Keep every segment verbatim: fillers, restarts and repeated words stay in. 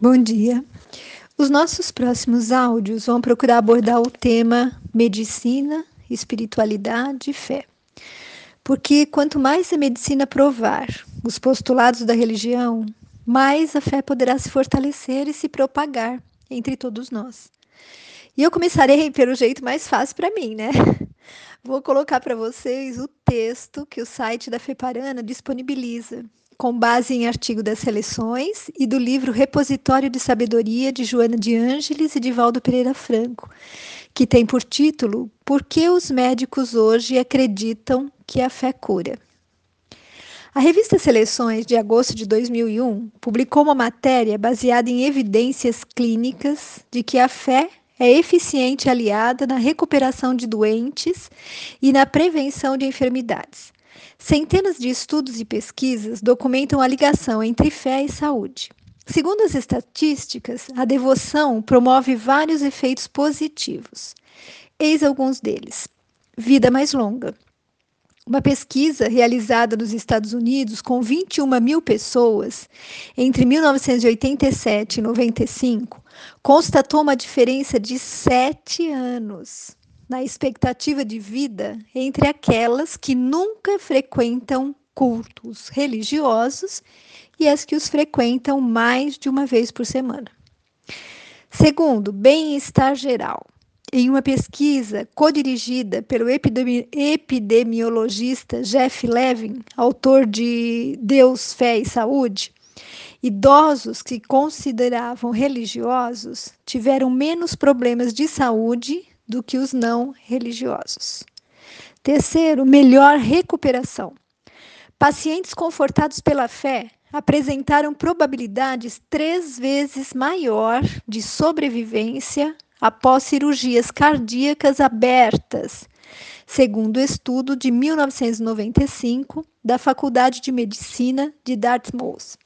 Bom dia. Os nossos próximos áudios vão procurar abordar o tema medicina, espiritualidade e fé. Porque quanto mais a medicina provar os postulados da religião, mais a fé poderá se fortalecer e se propagar entre todos nós. E eu começarei pelo jeito mais fácil para mim, né? Vou colocar para vocês o texto que o site da FEPARANÁ disponibiliza, com base em artigo das seleções e do livro Repositório de Sabedoria de Joanna de Ângelis e de Valdo Pereira Franco, que tem por título Por que os médicos hoje acreditam que a fé cura? A revista Seleções, de agosto de dois mil e um, publicou uma matéria baseada em evidências clínicas de que a fé é eficiente aliada na recuperação de doentes e na prevenção de enfermidades. Centenas de estudos e pesquisas documentam a ligação entre fé e saúde. Segundo as estatísticas, a devoção promove vários efeitos positivos. Eis alguns deles. Vida mais longa. Uma pesquisa realizada nos Estados Unidos com vinte e uma mil pessoas entre mil novecentos e oitenta e sete e noventa e cinco constatou uma diferença de sete anos. Na expectativa de vida entre aquelas que nunca frequentam cultos religiosos e as que os frequentam mais de uma vez por semana. Segundo, bem-estar geral. Em uma pesquisa codirigida pelo epidemi- epidemiologista Jeff Levin, autor de Deus, Fé e Saúde, idosos que consideravam religiosos tiveram menos problemas de saúde do que os não religiosos. Terceiro, melhor recuperação. Pacientes confortados pela fé apresentaram probabilidades três vezes maior de sobrevivência após cirurgias cardíacas abertas, segundo o estudo de mil novecentos e noventa e cinco da Faculdade de Medicina de Dartmouth.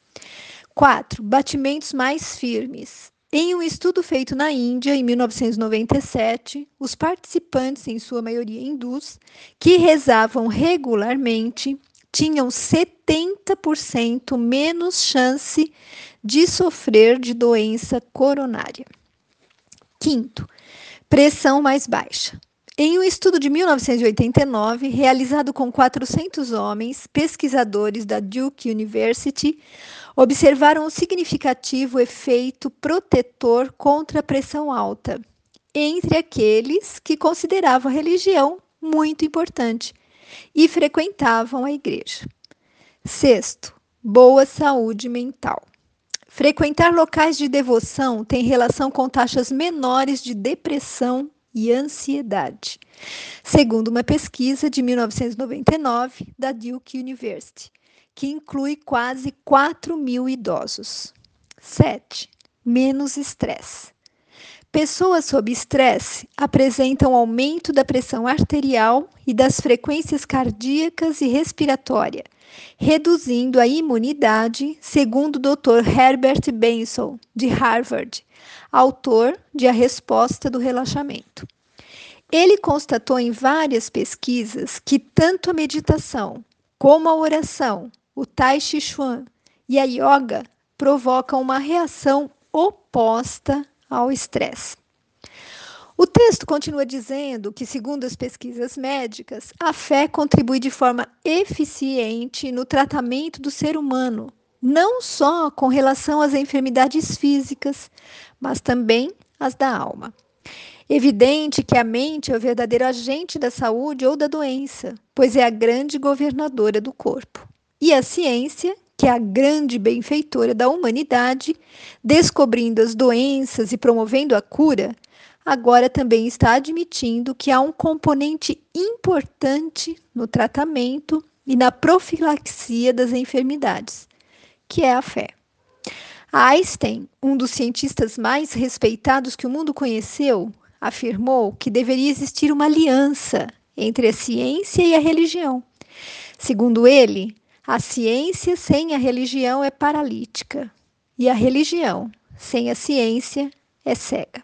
Quatro, batimentos mais firmes. Em um estudo feito na Índia, em mil novecentos e noventa e sete, os participantes, em sua maioria hindus, que rezavam regularmente, tinham setenta por cento menos chance de sofrer de doença coronária. Quinto, pressão mais baixa. Em um estudo de mil novecentos e oitenta e nove, realizado com quatrocentos homens, pesquisadores da Duke University, observaram um significativo efeito protetor contra a pressão alta, entre aqueles que consideravam a religião muito importante e frequentavam a igreja. Sexto, boa saúde mental. Frequentar locais de devoção tem relação com taxas menores de depressão e ansiedade, segundo uma pesquisa de mil novecentos e noventa e nove da Duke University, que inclui quase quatro mil idosos. sete. Menos estresse. Pessoas sob estresse apresentam aumento da pressão arterial e das frequências cardíacas e respiratória, reduzindo a imunidade, segundo o doutor Herbert Benson, de Harvard, autor de A Resposta do Relaxamento. Ele constatou em várias pesquisas que tanto a meditação como a oração, o tai chi chuan e a yoga provocam uma reação oposta ao estresse. O texto continua dizendo que, segundo as pesquisas médicas, a fé contribui de forma eficiente no tratamento do ser humano, não só com relação às enfermidades físicas, mas também às da alma. Evidente que a mente é o verdadeiro agente da saúde ou da doença, pois é a grande governadora do corpo. E a ciência, que é a grande benfeitora da humanidade, descobrindo as doenças e promovendo a cura, agora também está admitindo que há um componente importante no tratamento e na profilaxia das enfermidades, que é a fé. Einstein, um dos cientistas mais respeitados que o mundo conheceu, afirmou que deveria existir uma aliança entre a ciência e a religião. Segundo ele, a ciência sem a religião é paralítica e a religião sem a ciência é cega.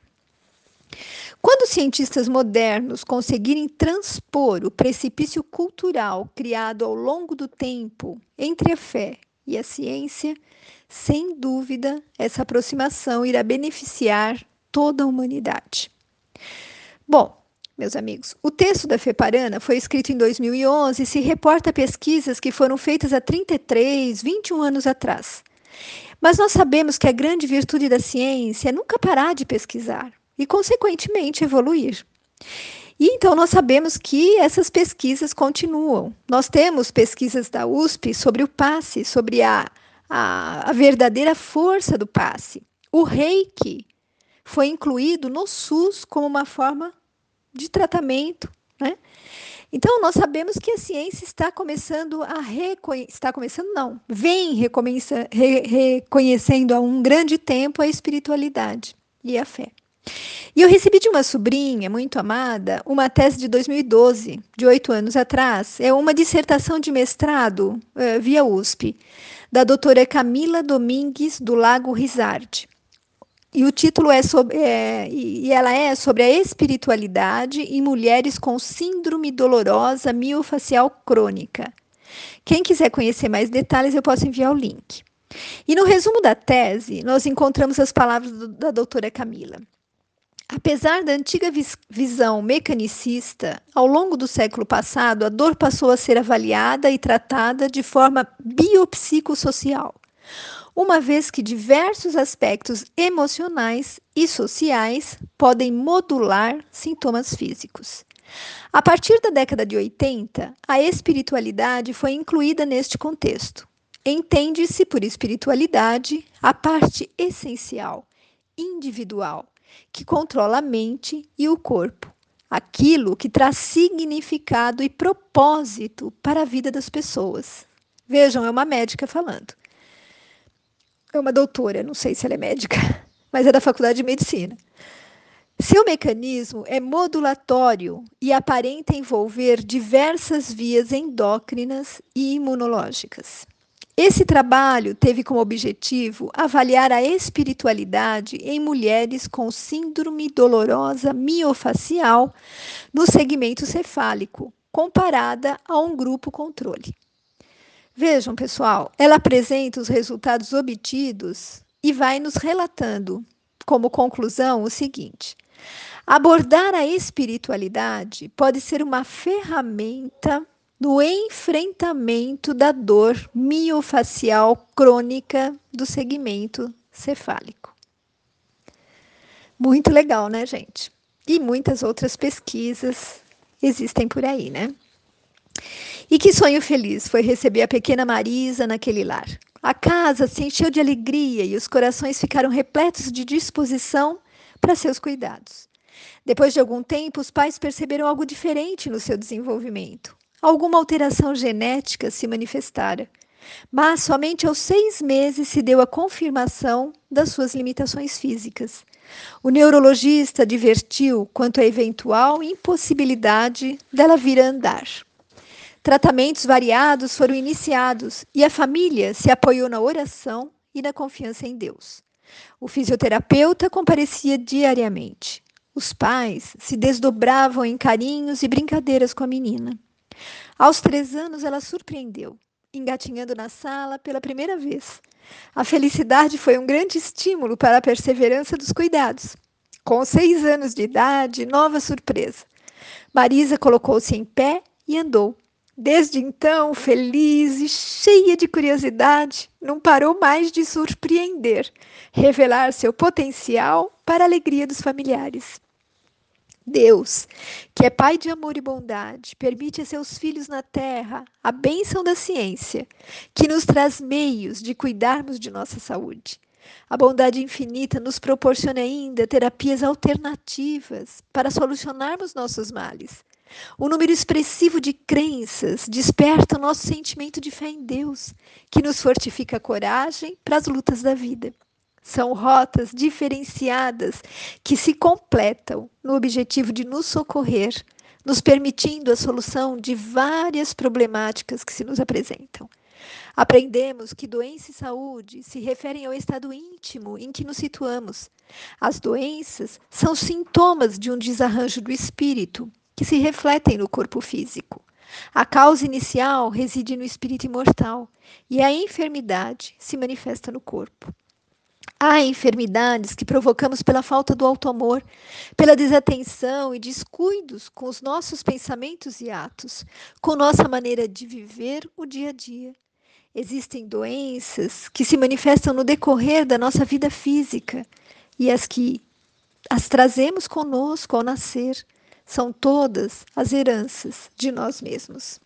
Quando os cientistas modernos conseguirem transpor o precipício cultural criado ao longo do tempo entre a fé e a ciência, sem dúvida, essa aproximação irá beneficiar toda a humanidade. Bom, meus amigos, o texto da FEPARANÁ foi escrito em dois mil e onze e se reporta a pesquisas que foram feitas há trinta e três, vinte e um anos atrás. Mas nós sabemos que a grande virtude da ciência é nunca parar de pesquisar e, consequentemente, evoluir. E então nós sabemos que essas pesquisas continuam. Nós temos pesquisas da U S P sobre o passe, sobre a, a, a verdadeira força do passe. O reiki foi incluído no SUS como uma forma de tratamento, né? Então, nós sabemos que a ciência está começando a reconhecer, está começando não, vem reconhecendo há um grande tempo a espiritualidade e a fé. E eu recebi de uma sobrinha muito amada uma tese de dois mil e doze, de oito anos atrás, é uma dissertação de mestrado uh, via U S P, da doutora Camila Domingues do Lago Rizardi. E o título é sobre, é, e ela é sobre a espiritualidade em mulheres com síndrome dolorosa miofacial crônica. Quem quiser conhecer mais detalhes, eu posso enviar o link. E no resumo da tese, nós encontramos as palavras do, da doutora Camila. Apesar da antiga vis, visão mecanicista, ao longo do século passado, a dor passou a ser avaliada e tratada de forma biopsicossocial, uma vez que diversos aspectos emocionais e sociais podem modular sintomas físicos. A partir da década de oitenta, a espiritualidade foi incluída neste contexto. Entende-se por espiritualidade a parte essencial, individual, que controla a mente e o corpo, aquilo que traz significado e propósito para a vida das pessoas. Vejam, é uma médica falando. É uma doutora, não sei se ela é médica, mas é da Faculdade de Medicina. Seu mecanismo é modulatório e aparenta envolver diversas vias endócrinas e imunológicas. Esse trabalho teve como objetivo avaliar a espiritualidade em mulheres com síndrome dolorosa miofacial no segmento cefálico, comparada a um grupo controle. Vejam, pessoal, ela apresenta os resultados obtidos e vai nos relatando, como conclusão, o seguinte: abordar a espiritualidade pode ser uma ferramenta no enfrentamento da dor miofacial crônica do segmento cefálico. Muito legal, né, gente? E muitas outras pesquisas existem por aí, né? E que sonho feliz foi receber a pequena Marisa naquele lar. A casa se encheu de alegria e os corações ficaram repletos de disposição para seus cuidados. Depois de algum tempo, os pais perceberam algo diferente no seu desenvolvimento. Alguma alteração genética se manifestara, mas somente aos seis meses se deu a confirmação das suas limitações físicas. O neurologista advertiu quanto à eventual impossibilidade dela vir a andar. Tratamentos variados foram iniciados e a família se apoiou na oração e na confiança em Deus. O fisioterapeuta comparecia diariamente. Os pais se desdobravam em carinhos e brincadeiras com a menina. Aos três anos, ela surpreendeu, engatinhando na sala pela primeira vez. A felicidade foi um grande estímulo para a perseverança dos cuidados. Com seis anos de idade, nova surpresa. Marisa colocou-se em pé e andou. Desde então, feliz e cheia de curiosidade, não parou mais de surpreender, revelar seu potencial para a alegria dos familiares. Deus, que é Pai de amor e bondade, permite a seus filhos na terra a bênção da ciência, que nos traz meios de cuidarmos de nossa saúde. A bondade infinita nos proporciona ainda terapias alternativas para solucionarmos nossos males. O número expressivo de crenças desperta o nosso sentimento de fé em Deus, que nos fortifica a coragem para as lutas da vida. São rotas diferenciadas que se completam no objetivo de nos socorrer, nos permitindo a solução de várias problemáticas que se nos apresentam. Aprendemos que doença e saúde se referem ao estado íntimo em que nos situamos. As doenças são sintomas de um desarranjo do espírito, que se refletem no corpo físico. A causa inicial reside no espírito imortal e a enfermidade se manifesta no corpo. Há enfermidades que provocamos pela falta do auto-amor, pela desatenção e descuidos com os nossos pensamentos e atos, com nossa maneira de viver o dia a dia. Existem doenças que se manifestam no decorrer da nossa vida física e as que as trazemos conosco ao nascer são todas as heranças de nós mesmos.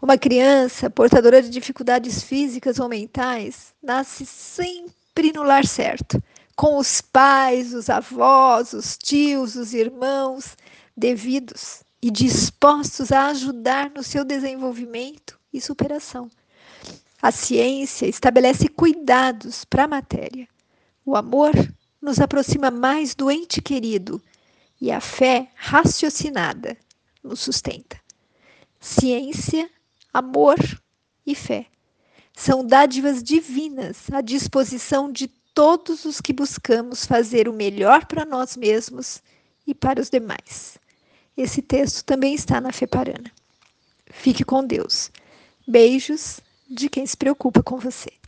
Uma criança portadora de dificuldades físicas ou mentais nasce sempre no lar certo, com os pais, os avós, os tios, os irmãos, devidos e dispostos a ajudar no seu desenvolvimento e superação. A ciência estabelece cuidados para a matéria. O amor nos aproxima mais do ente querido e a fé raciocinada nos sustenta. Ciência, amor e fé. São dádivas divinas à disposição de todos os que buscamos fazer o melhor para nós mesmos e para os demais. Esse texto também está na FEPARANÁ. Fique com Deus. Beijos de quem se preocupa com você.